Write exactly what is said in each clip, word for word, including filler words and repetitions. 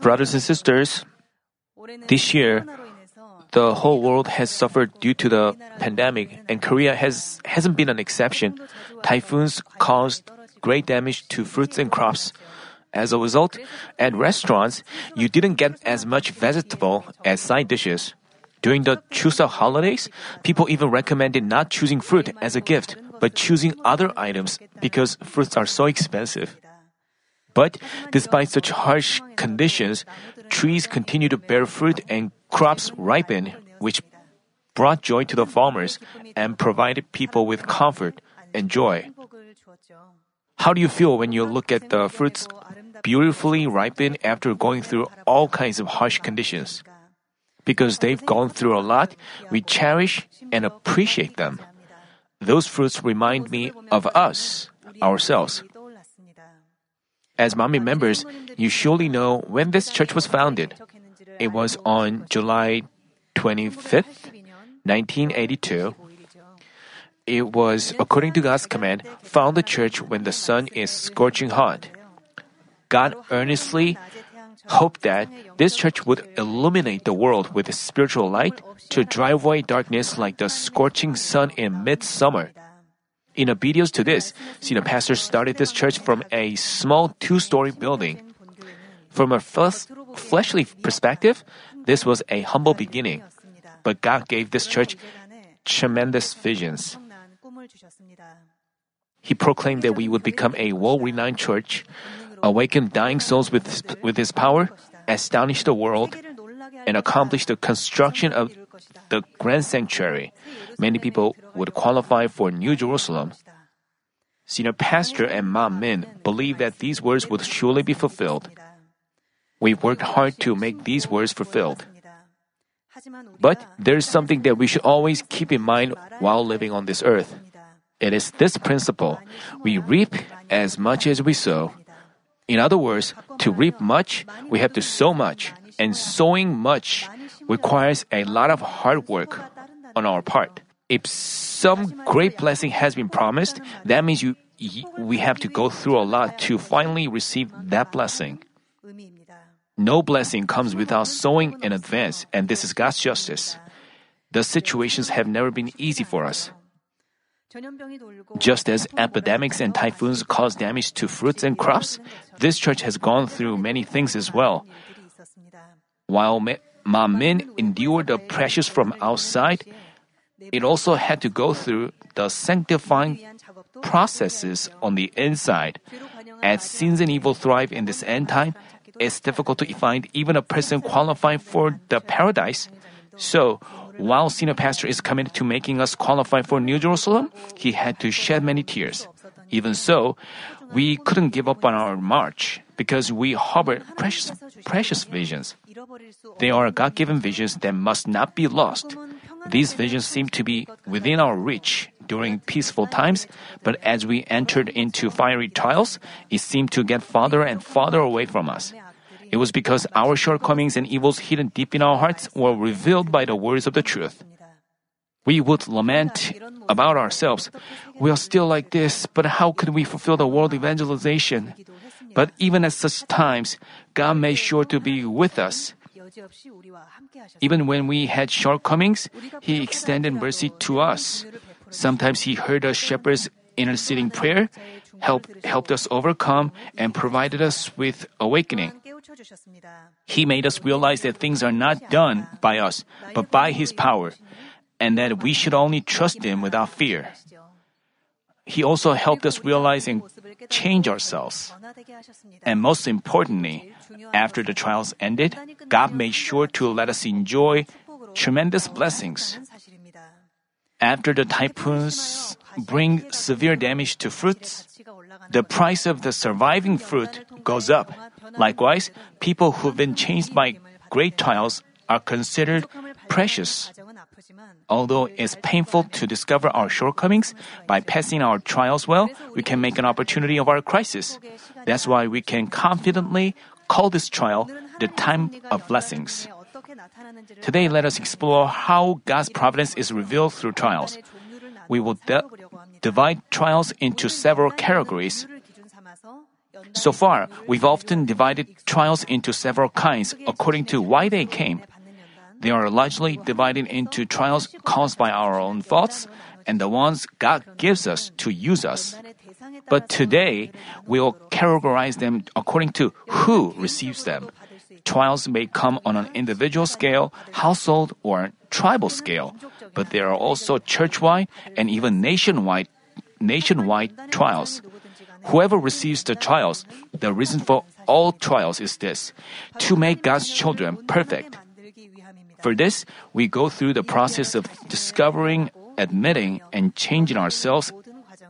Brothers and sisters, this year, the whole world has suffered due to the pandemic, and Korea has, hasn't been an exception. Typhoons caused great damage to fruits and crops. As a result, at restaurants, you didn't get as much vegetable as side dishes. During the Chuseok holidays, people even recommended not choosing fruit as a gift, but choosing other items because fruits are so expensive. But despite such harsh conditions, trees continue to bear fruit and crops ripen, which brought joy to the farmers and provided people with comfort and joy. How do you feel when you look at the fruits beautifully ripen after going through all kinds of harsh conditions? Because they've gone through a lot, we cherish and appreciate them. Those fruits remind me of us, ourselves. As MAMI members, you surely know when this church was founded. It was on July twenty-fifth, nineteen eighty-two. It was, according to God's command, found the church when the sun is scorching hot. God earnestly hoped that this church would illuminate the world with spiritual light to drive away darkness like the scorching sun in midsummer. In obedience to this, senior pastor started this church from a small two-story building. From a f- fleshly perspective, this was a humble beginning. But God gave this church tremendous visions. He proclaimed that we would become a world-renowned church, awaken dying souls with, with His power, astonish the world, and accomplish the construction of the Grand Sanctuary. Many people would qualify for New Jerusalem. Senior Pastor and Ma Min believed that these words would surely be fulfilled. We worked hard to make these words fulfilled. But there is something that we should always keep in mind while living on this earth. It is this principle: we reap as much as we sow. In other words, to reap much, we have to sow much, and sowing much requires a lot of hard work on our part. If some great blessing has been promised, that means you, we have to go through a lot to finally receive that blessing. No blessing comes without sowing in advance, and this is God's justice. The situations have never been easy for us. Just as epidemics and typhoons cause damage to fruits and crops, this church has gone through many things as well. While Ma Min endured the pressures from outside, it also had to go through the sanctifying processes on the inside. As sins and evil thrive in this end time, it's difficult to find even a person qualifying for the paradise. So, while senior pastor is committed to making us qualify for New Jerusalem, he had to shed many tears. Even so, we couldn't give up on our march because we harbor precious, precious visions. They are God-given visions that must not be lost. These visions seem to be within our reach during peaceful times, but as we entered into fiery trials, it seemed to get farther and farther away from us. It was because our shortcomings and evils hidden deep in our hearts were revealed by the words of the truth. We would lament about ourselves. We are still like this, but how could we fulfill the world evangelization? But even at such times, God made sure to be with us. Even when we had shortcomings, He extended mercy to us. Sometimes He heard us shepherds' interceding prayer, help, helped us overcome, and provided us with awakening. He made us realize that things are not done by us, but by His power, and that we should only trust Him without fear. He also helped us realize and change ourselves. And most importantly, after the trials ended, God made sure to let us enjoy tremendous blessings. After the typhoons bring severe damage to fruits, the price of the surviving fruit goes up. Likewise, people who've been changed by great trials are considered precious. Although it's painful to discover our shortcomings, by passing our trials well, we can make an opportunity of our crisis. That's why we can confidently call this trial the time of blessings. Today, let us explore how God's providence is revealed through trials. We will de- divide trials into several categories. So far, we've often divided trials into several kinds according to why they came. They are largely divided into trials caused by our own faults and the ones God gives us to use us. But today, we'll categorize them according to who receives them. Trials may come on an individual scale, household, or tribal scale, but there are also church-wide and even nationwide nationwide trials. Whoever receives the trials, the reason for all trials is this: to make God's children perfect. For this, we go through the process of discovering, admitting, and changing ourselves,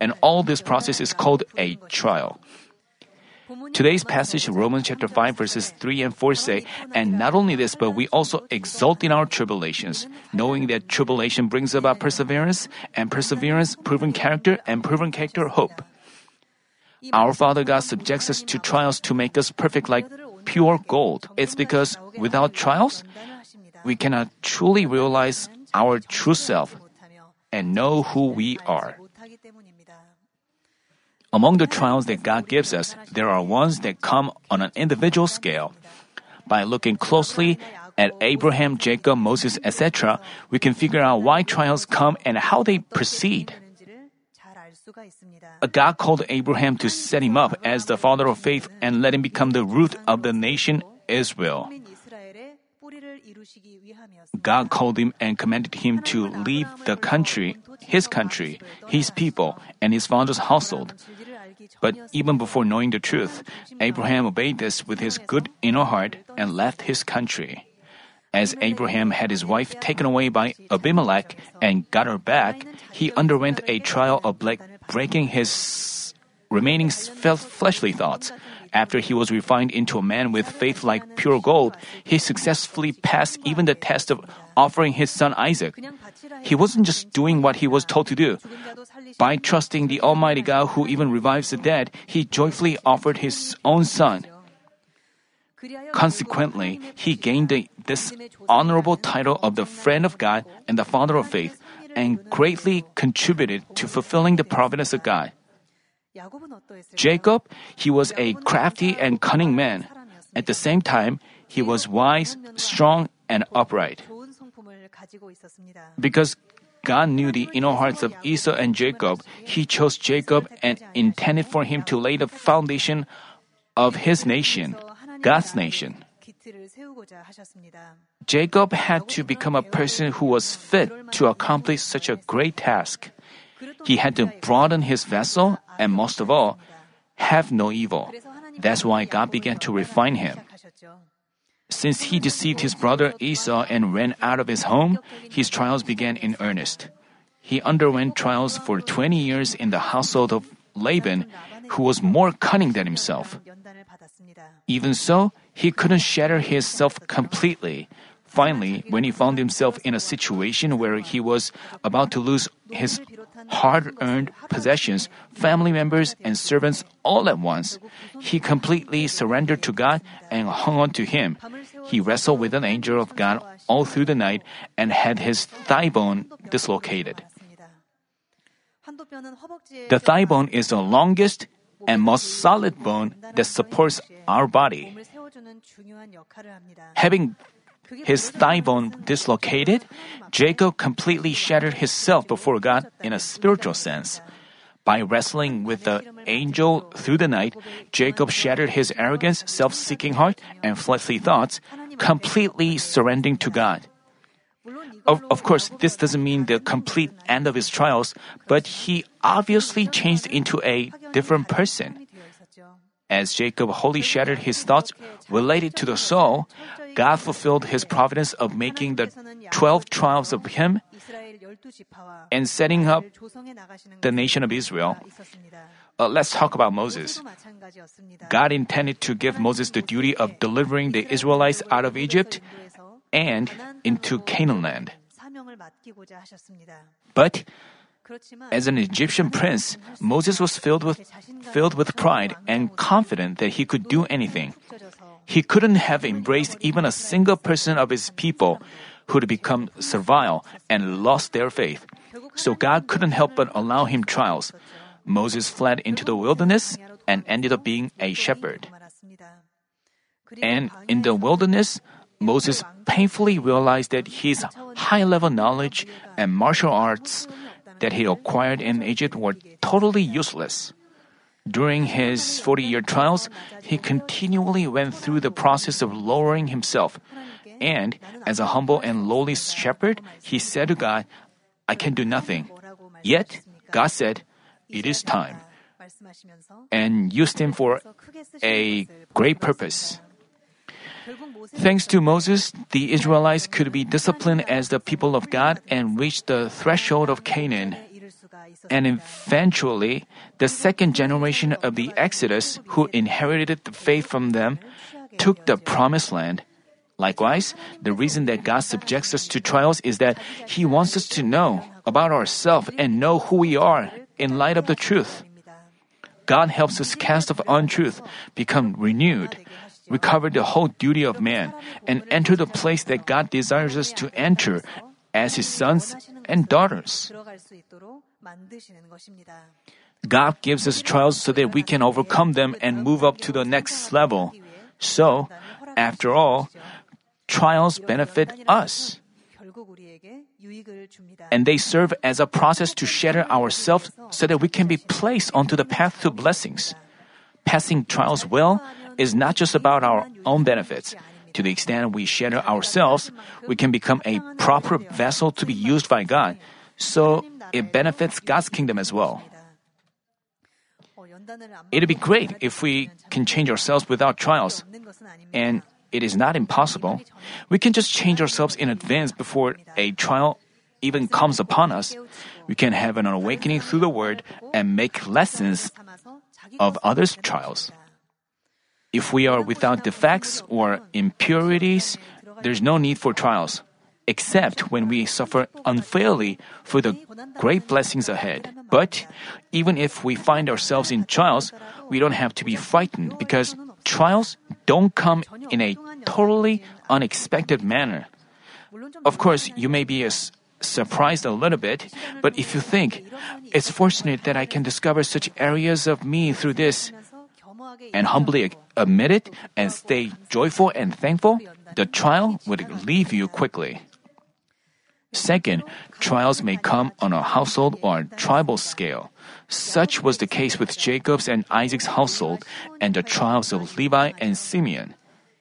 and all this process is called a trial. Today's passage, Romans chapter five, verses three and four say, "And not only this, but we also exult in our tribulations, knowing that tribulation brings about perseverance, and perseverance, proven character, and proven character, hope." Our Father God subjects us to trials to make us perfect like pure gold. It's because without trials, we cannot truly realize our true self and know who we are. Among the trials that God gives us, there are ones that come on an individual scale. By looking closely at Abraham, Jacob, Moses, et cetera, we can figure out why trials come and how they proceed. God called Abraham to set him up as the father of faith and let him become the root of the nation Israel. God called him and commanded him to leave the country, his country, his people, and his father's household. But even before knowing the truth, Abraham obeyed this with his good inner heart and left his country. As Abraham had his wife taken away by Abimelech and got her back, he underwent a trial of breaking his remaining fleshly thoughts. After he was refined into a man with faith like pure gold, he successfully passed even the test of offering his son Isaac. He wasn't just doing what he was told to do. By trusting the Almighty God who even revives the dead, he joyfully offered his own son. Consequently, he gained the, this honorable title of the friend of God and the father of faith, and greatly contributed to fulfilling the providence of God. Jacob, he was a crafty and cunning man. At the same time, he was wise, strong, and upright. Because God knew the inner hearts of Esau and Jacob, he chose Jacob and intended for him to lay the foundation of his nation, God's nation. Jacob had to become a person who was fit to accomplish such a great task. He had to broaden his vessel and, most of all, have no evil. That's why God began to refine him. Since he deceived his brother Esau and ran out of his home, his trials began in earnest. He underwent trials for twenty years in the household of Laban, who was more cunning than himself. Even so, he couldn't shatter himself completely. Finally, when he found himself in a situation where he was about to lose his hard-earned possessions, family members, and servants all at once, he completely surrendered to God and hung on to Him. He wrestled with an angel of God all through the night and had his thigh bone dislocated. The thigh bone is the longest and most solid bone that supports our body. Having his thigh bone dislocated, Jacob completely shattered himself before God in a spiritual sense. By wrestling with the angel through the night, Jacob shattered his arrogance, self-seeking heart, and fleshly thoughts, completely surrendering to God. Of, of course, this doesn't mean the complete end of his trials, but he obviously changed into a different person. As Jacob wholly shattered his thoughts related to the soul, God fulfilled His providence of making the twelve tribes of Him and setting up the nation of Israel. Uh, let's talk about Moses. God intended to give Moses the duty of delivering the Israelites out of Egypt and into Canaan land. But as an Egyptian prince, Moses was filled with, filled with pride and confident that he could do anything. He couldn't have embraced even a single person of his people who'd become servile and lost their faith. So God couldn't help but allow him trials. Moses fled into the wilderness and ended up being a shepherd. And in the wilderness, Moses painfully realized that his high-level knowledge and martial arts that he acquired in Egypt were totally useless. During his forty-year trials, he continually went through the process of lowering himself. And as a humble and lowly shepherd, he said to God, "I can do nothing." Yet, God said, "It is time," and used him for a great purpose. Thanks to Moses, the Israelites could be disciplined as the people of God and reach the threshold of Canaan. And eventually, the second generation of the Exodus, who inherited the faith from them, took the promised land. Likewise, the reason that God subjects us to trials is that He wants us to know about ourselves and know who we are in light of the truth. God helps us cast off untruth, become renewed, recover the whole duty of man, and enter the place that God desires us to enter as His sons and daughters. God gives us trials so that we can overcome them and move up to the next level. So, after all, trials benefit us, and they serve as a process to shatter ourselves so that we can be placed onto the path to blessings. Passing trials well is not just about our own benefits. To the extent we shatter ourselves, we can become a proper vessel to be used by God, so it benefits God's kingdom as well. It would be great if we can change ourselves without trials, and it is not impossible. We can just change ourselves in advance before a trial even comes upon us. We can have an awakening through the Word and make lessons of others' trials. If we are without defects or impurities, there's no need for trials, except when we suffer unfairly for the great blessings ahead. But even if we find ourselves in trials, we don't have to be frightened because trials don't come in a totally unexpected manner. Of course, you may be as surprised a little bit, but if you think, "It's fortunate that I can discover such areas of me through this," and humbly admit it and stay joyful and thankful, the trial would leave you quickly. Second, trials may come on a household or tribal scale. Such was the case with Jacob's and Isaac's household and the tribes of Levi and Simeon.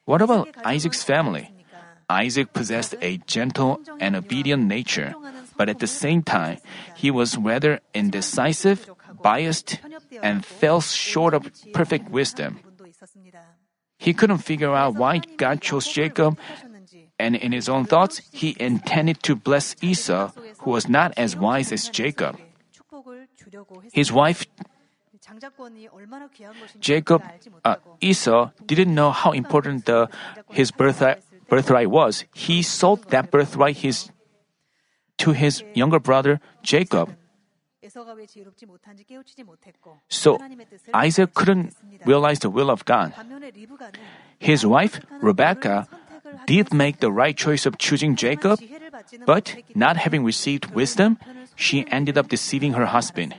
What about Isaac's family? Isaac possessed a gentle and obedient nature, but at the same time, he was rather indecisive, biased, and fell short of perfect wisdom. He couldn't figure out why God chose Jacob, and in his own thoughts, he intended to bless Esau, who was not as wise as Jacob. His wife, Jacob, uh, Esau, didn't know how important the, his birthright, birthright was. He sold that birthright his, to his younger brother, Jacob. So Isaac couldn't realize the will of God. His wife, Rebekah, did make the right choice of choosing Jacob, but not having received wisdom, she ended up deceiving her husband.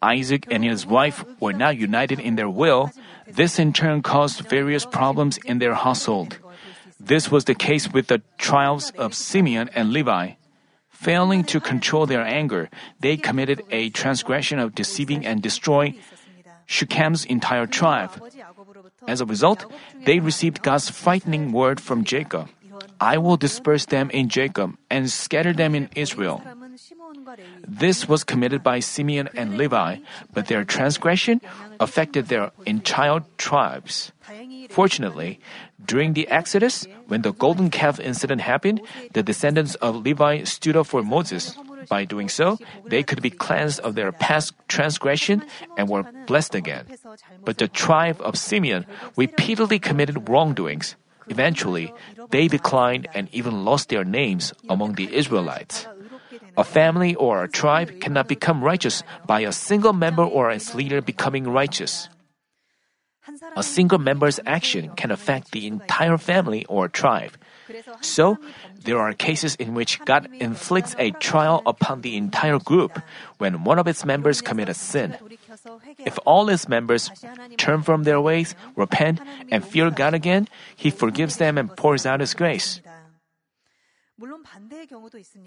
Isaac and his wife were not united in their will. This in turn caused various problems in their household. This was the case with the tribes of Simeon and Levi. Failing to control their anger, they committed a transgression of deceiving and destroying Shechem's entire tribe. As a result, they received God's frightening word from Jacob. "I will disperse them in Jacob and scatter them in Israel." This was committed by Simeon and Levi, but their transgression affected their entire tribes. Fortunately, during the Exodus, when the golden calf incident happened, the descendants of Levi stood up for Moses. By doing so, they could be cleansed of their past transgression and were blessed again. But the tribe of Simeon repeatedly committed wrongdoings. Eventually, they declined and even lost their names among the Israelites. A family or a tribe cannot become righteous by a single member or its leader becoming righteous. A single member's action can affect the entire family or tribe. So, there are cases in which God inflicts a trial upon the entire group when one of its members commits a sin. If all its members turn from their ways, repent, and fear God again, He forgives them and pours out His grace.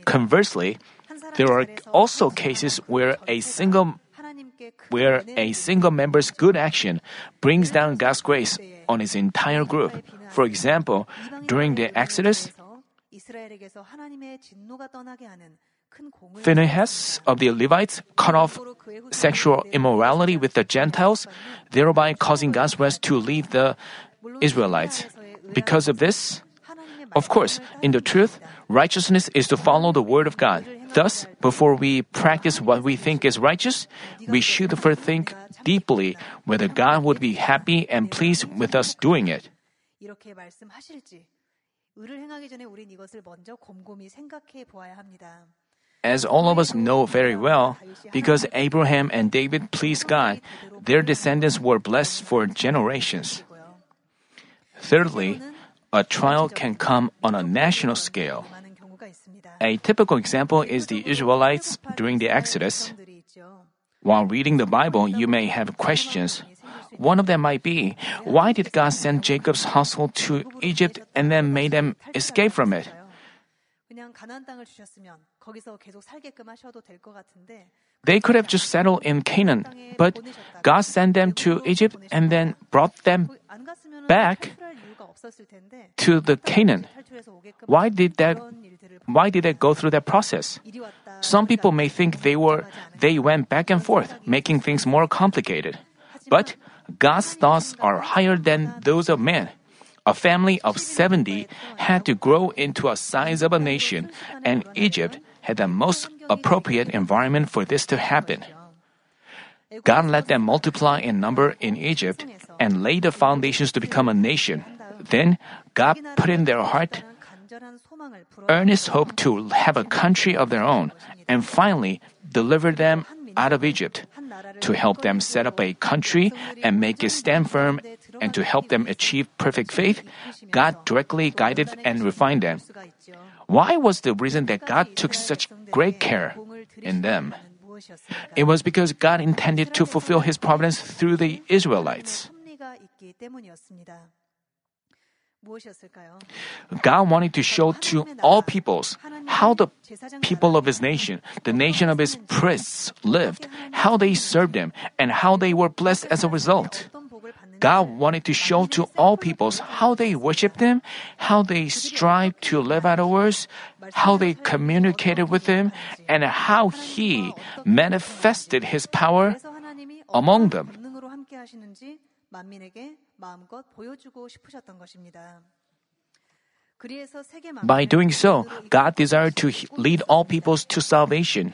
Conversely, there are also cases where a single where a single member's good action brings down God's grace on his entire group. For example, during the Exodus, Phinehas of the Levites cut off sexual immorality with the Gentiles, thereby causing God's rest to leave the Israelites. Because of this, of course, in the truth, righteousness is to follow the Word of God. Thus, before we practice what we think is righteous, we should first think deeply whether God would be happy and pleased with us doing it. As all of us know very well, because Abraham and David pleased God, their descendants were blessed for generations. Thirdly, a trial can come on a national scale. A typical example is the Israelites during the Exodus. While reading the Bible, you may have questions. One of them might be, why did God send Jacob's household to Egypt and then made them escape from it? They could have just settled in Canaan, but God sent them to Egypt and then brought them back to the Canaan. Why did that why did they go through that process? Some people may think they were they went back and forth, making things more complicated. But God's thoughts are higher than those of man. A family of seventy had to grow into a size of a nation, and Egypt had the most appropriate environment for this to happen. God let them multiply in number in Egypt and laid the foundations to become a nation. Then God put in their heart earnest hope to have a country of their own, and finally delivered them out of Egypt to help them set up a country and make it stand firm, and to help them achieve perfect faith. God directly guided and refined them. Why was the reason that God took such great care in them? It was because God intended to fulfill His providence through the Israelites. God wanted to show to all peoples how the people of His nation, the nation of His priests, lived, how they served Him, and how they were blessed as a result. God wanted to show to all peoples how they worshiped Him, how they strived to live out His words, how they communicated with Him, and how He manifested His power among them. By doing so, God desired to lead all peoples to salvation.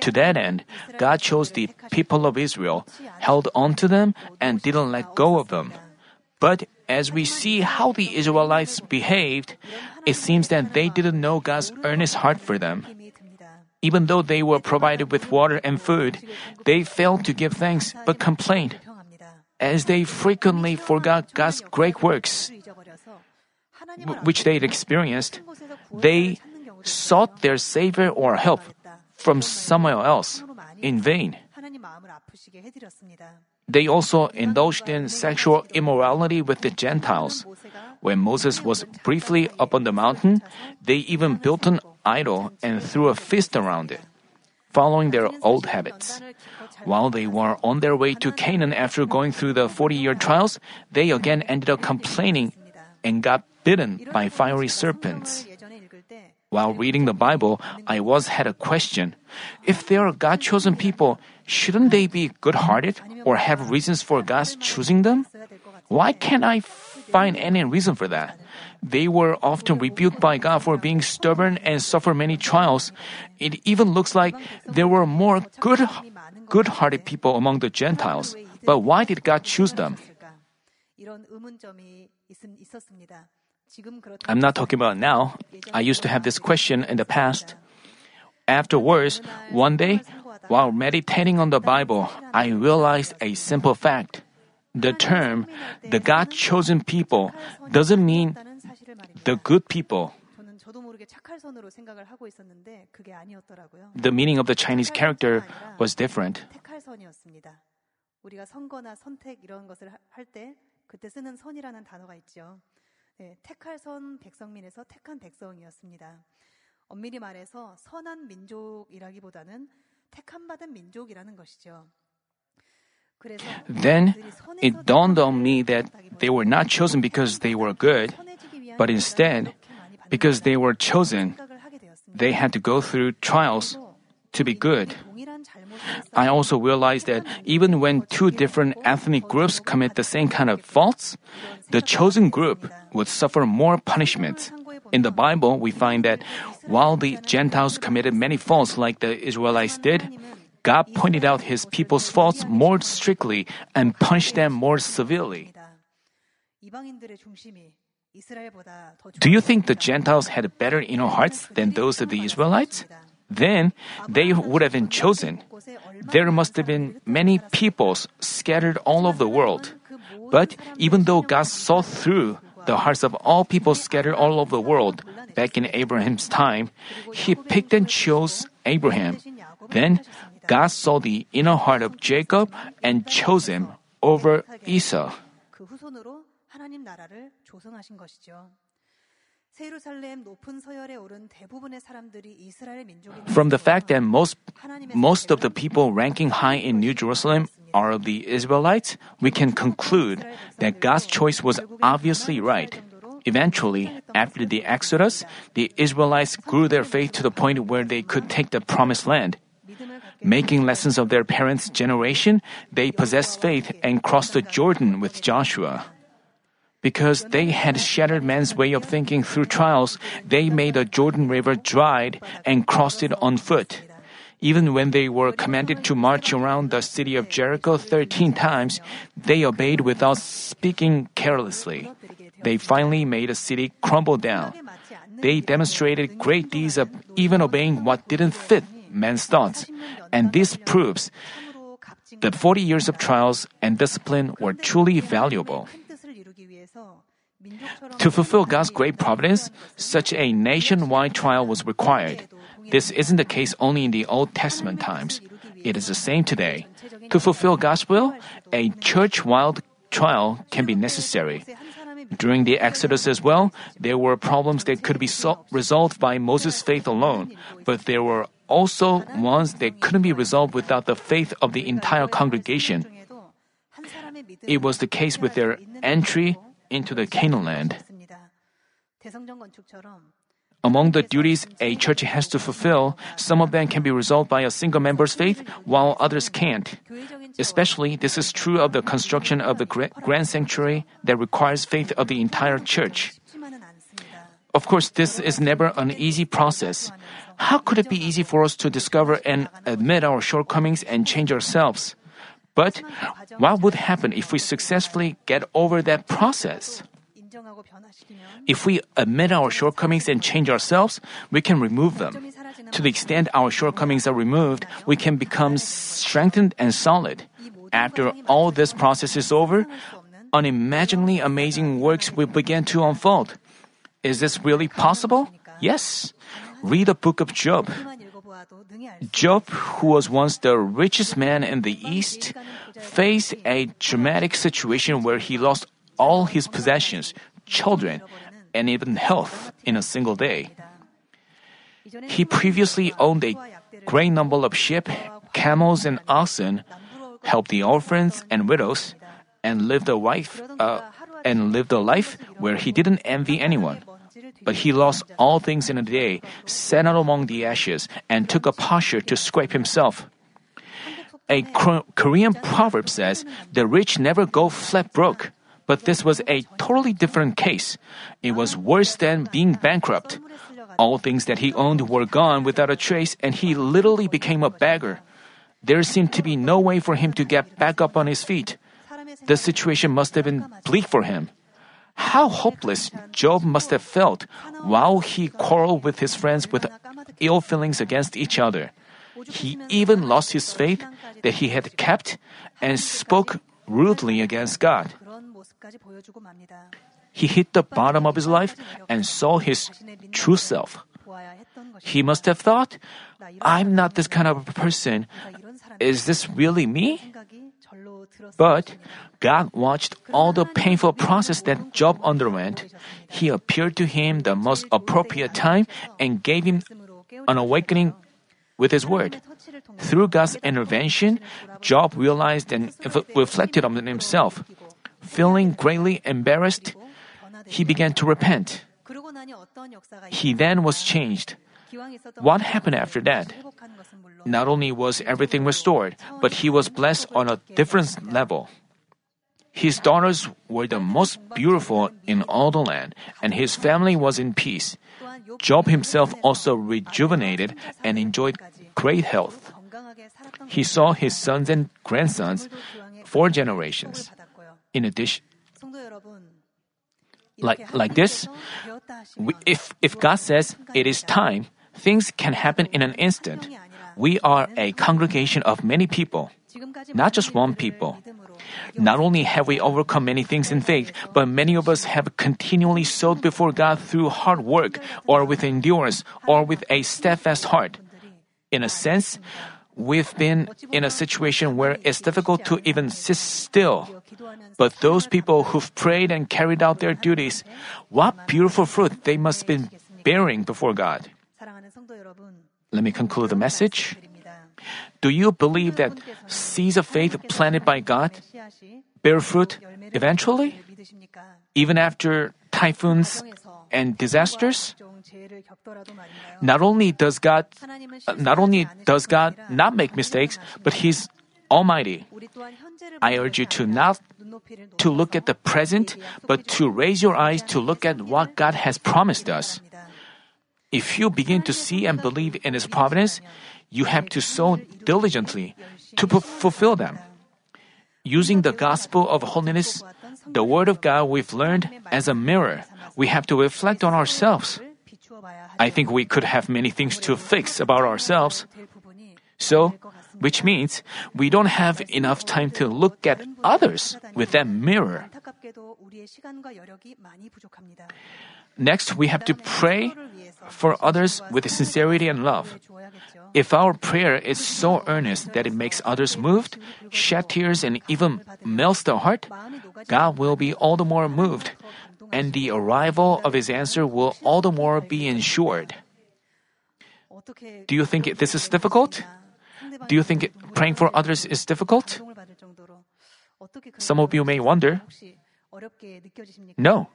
To that end, God chose the people of Israel, held on to them, and didn't let go of them. But as we see how the Israelites behaved, it seems that they didn't know God's earnest heart for them. Even though they were provided with water and food, they failed to give thanks but complained, as they frequently forgot God's great works, which they had experienced. They sought their savior or help from somewhere else in vain. They also indulged in sexual immorality with the Gentiles. When Moses was briefly up on the mountain, they even built an idol and threw a feast around it, following their old habits. While they were on their way to Canaan after going through the forty-year trials, they again ended up complaining and got bitten by fiery serpents. While reading the Bible, I once had a question. If they are God-chosen people, shouldn't they be good-hearted or have reasons for God's choosing them? Why can't I find any reason for that? They were often rebuked by God for being stubborn and suffer many trials. It even looks like there were more good, good-hearted people among the Gentiles. But why did God choose them? I'm not talking about now. I used to have this question in the past. Afterwards, one day, while meditating on the Bible, I realized a simple fact. The term, the God-chosen people, doesn't mean the good people. The meaning of the Chinese character was different. 우리가 선거나 선택 이런 것을 할 때 그때 쓰는 선이라는 단어가 있죠. 네, 택할 선 백성민에서 택한 백성이었습니다. 엄밀히 말해서 선한 민족이라기보다는 택함받은 민족이라는 것이죠. Then it dawned on me that they were not chosen because they were good, but instead, because they were chosen, they had to go through trials to be good. I also realized that even when two different ethnic groups commit the same kind of faults, the chosen group would suffer more punishment. In the Bible, we find that while the Gentiles committed many faults like the Israelites did, God pointed out His people's faults more strictly and punished them more severely. Do you think the Gentiles had better inner hearts than those of the Israelites? Then they would have been chosen. There must have been many peoples scattered all over the world. But even though God saw through the hearts of all people scattered all over the world back in Abraham's time, He picked and chose Abraham. Then God saw the inner heart of Jacob and chose him over Esau. From the fact that most, most of the people ranking high in New Jerusalem are of the Israelites, we can conclude that God's choice was obviously right. Eventually, after the Exodus, the Israelites grew their faith to the point where they could take the promised land. Making lessons of their parents' generation, they possessed faith and crossed the Jordan with Joshua. Because they had shattered man's way of thinking through trials, they made the Jordan River dried and crossed it on foot. Even when they were commanded to march around the city of Jericho thirteen times, they obeyed without speaking carelessly. They finally made the city crumble down. They demonstrated great deeds of even obeying what didn't fit man's thoughts, and this proves that forty years of trials and discipline were truly valuable. To fulfill God's great providence, such a nationwide trial was required. This isn't the case only in the Old Testament times. It is the same today. To fulfill God's will, a church-wide trial can be necessary. During the Exodus as well, there were problems that could be so- resolved by Moses' faith alone, but there were also ones that couldn't be resolved without the faith of the entire congregation. It was the case with their entry into the Canaan land. Among the duties a church has to fulfill, some of them can be resolved by a single member's faith, while others can't. Especially, this is true of the construction of the grand sanctuary that requires faith of the entire church. Of course, this is never an easy process. How could it be easy for us to discover and admit our shortcomings and change ourselves? But what would happen if we successfully get over that process? If we admit our shortcomings and change ourselves, we can remove them. To the extent our shortcomings are removed, we can become strengthened and solid. After all this process is over, unimaginably amazing works will begin to unfold. Is this really possible? Yes. Read the book of Job. Job, who was once the richest man in the East, faced a dramatic situation where he lost all his possessions, children, and even health in a single day. He previously owned a great number of sheep, camels, and oxen, helped the orphans and widows, and lived a life, uh, and lived a life where he didn't envy anyone. But he lost all things in a day, sat out among the ashes, and took a potsherd to scrape himself. A Korean proverb says, "The rich never go flat broke." But this was a totally different case. It was worse than being bankrupt. All things that he owned were gone without a trace, and he literally became a beggar. There seemed to be no way for him to get back up on his feet. The situation must have been bleak for him. How hopeless Job must have felt while he quarreled with his friends with ill feelings against each other. He even lost his faith that he had kept and spoke rudely against God. He hit the bottom of his life and saw his true self. He must have thought, "I'm not this kind of a person. Is this really me?" But God watched all the painful process that Job underwent. He appeared to him the most appropriate time and gave him an awakening with His word. Through God's intervention, Job realized and reflected on himself. Feeling greatly embarrassed, he began to repent. He then was changed. What happened after that? Not only was everything restored, but he was blessed on a different level. His daughters were the most beautiful in all the land, and his family was in peace. Job himself also rejuvenated and enjoyed great health. He saw his sons and grandsons four generations. In addition, like like this, we, if if God says it is time, things can happen in an instant. We are a congregation of many people, not just one people. Not only have we overcome many things in faith, but many of us have continually sought before God through hard work, or with endurance, or with a steadfast heart. In a sense, we've been in a situation where it's difficult to even sit still. But those people who've prayed and carried out their duties, what beautiful fruit they must have been bearing before God. Let me conclude the message. Do you believe that seeds of faith planted by God bear fruit eventually, even after typhoons and disasters? Not only does God, not only does God not make mistakes, but He's Almighty. I urge you to not to look at the present, but to raise your eyes to look at what God has promised us. If you begin to see and believe in His providence, you have to sow diligently to p- fulfill them. Using the gospel of holiness, the Word of God we've learned, as a mirror, we have to reflect on ourselves. I think we could have many things to fix about ourselves. So, which means we don't have enough time to look at others with that mirror. Next, we have to pray for others with sincerity and love. If our prayer is so earnest that it makes others moved, shed tears, and even melts the heart, God will be all the more moved, and the arrival of His answer will all the more be ensured. Do you think this is difficult? Do you think praying for others is difficult? Some of you may wonder. No.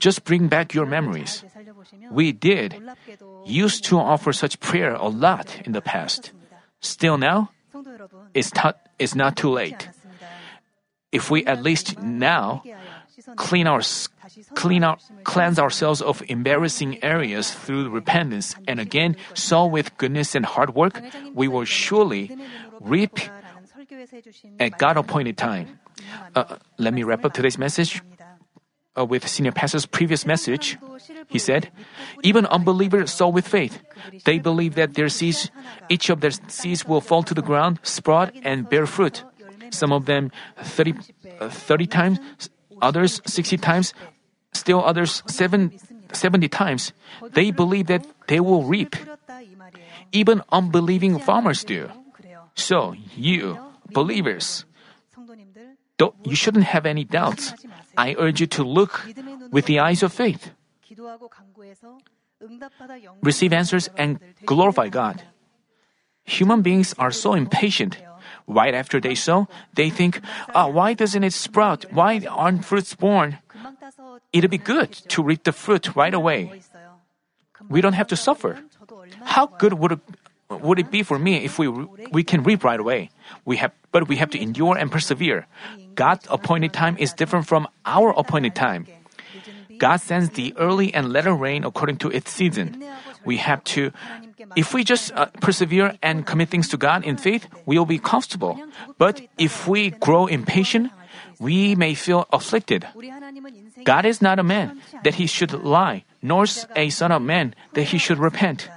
Just bring back your memories. We did used to offer such prayer a lot in the past. Still now, it's not, it's not too late. If we at least now clean our, clean our, cleanse ourselves of embarrassing areas through repentance and again sow with goodness and hard work, we will surely reap at God-appointed time. Uh, let me wrap up today's message. Uh, with Senior Pastor's previous message, he said, even unbelievers sow with faith. They believe that their seeds, each of their seeds will fall to the ground, sprout, and bear fruit. Some of them thirty, uh, thirty times, others sixty times, still others seventy times. They believe that they will reap. Even unbelieving farmers do. So, you, believers, Don't, you shouldn't have any doubts. I urge you to look with the eyes of faith. Receive answers and glorify God. Human beings are so impatient. Right after they sow, they think, oh, why doesn't it sprout? Why aren't fruits born? It'd be good to reap the fruit right away. We don't have to suffer. How good would it be? Would it be for me if we we can reap right away? We have, but we have to endure and persevere. God's appointed time is different from our appointed time. God sends the early and latter rain according to its season. We have to, if we just uh, persevere and commit things to God in faith, we will be comfortable. But if we grow impatient, we may feel afflicted. God is not a man that He should lie, nor a son of man that He should repent.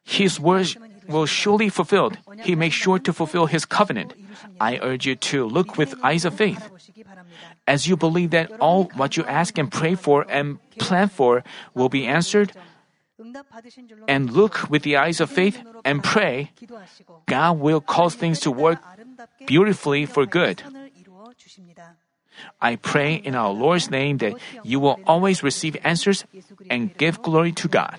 His word will surely be fulfilled. He makes sure to fulfill His covenant. I urge you to look with eyes of faith. As you believe that all what you ask and pray for and plan for will be answered, and look with the eyes of faith and pray, God will cause things to work beautifully for good. I pray in our Lord's name that you will always receive answers and give glory to God.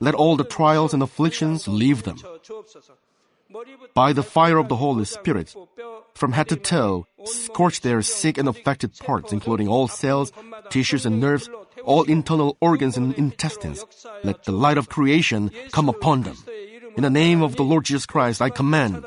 Let all the trials and afflictions leave them. By the fire of the Holy Spirit, from head to toe, scorch their sick and affected parts, including all cells, tissues and nerves, all internal organs and intestines. Let the light of creation come upon them. In the name of the Lord Jesus Christ, I command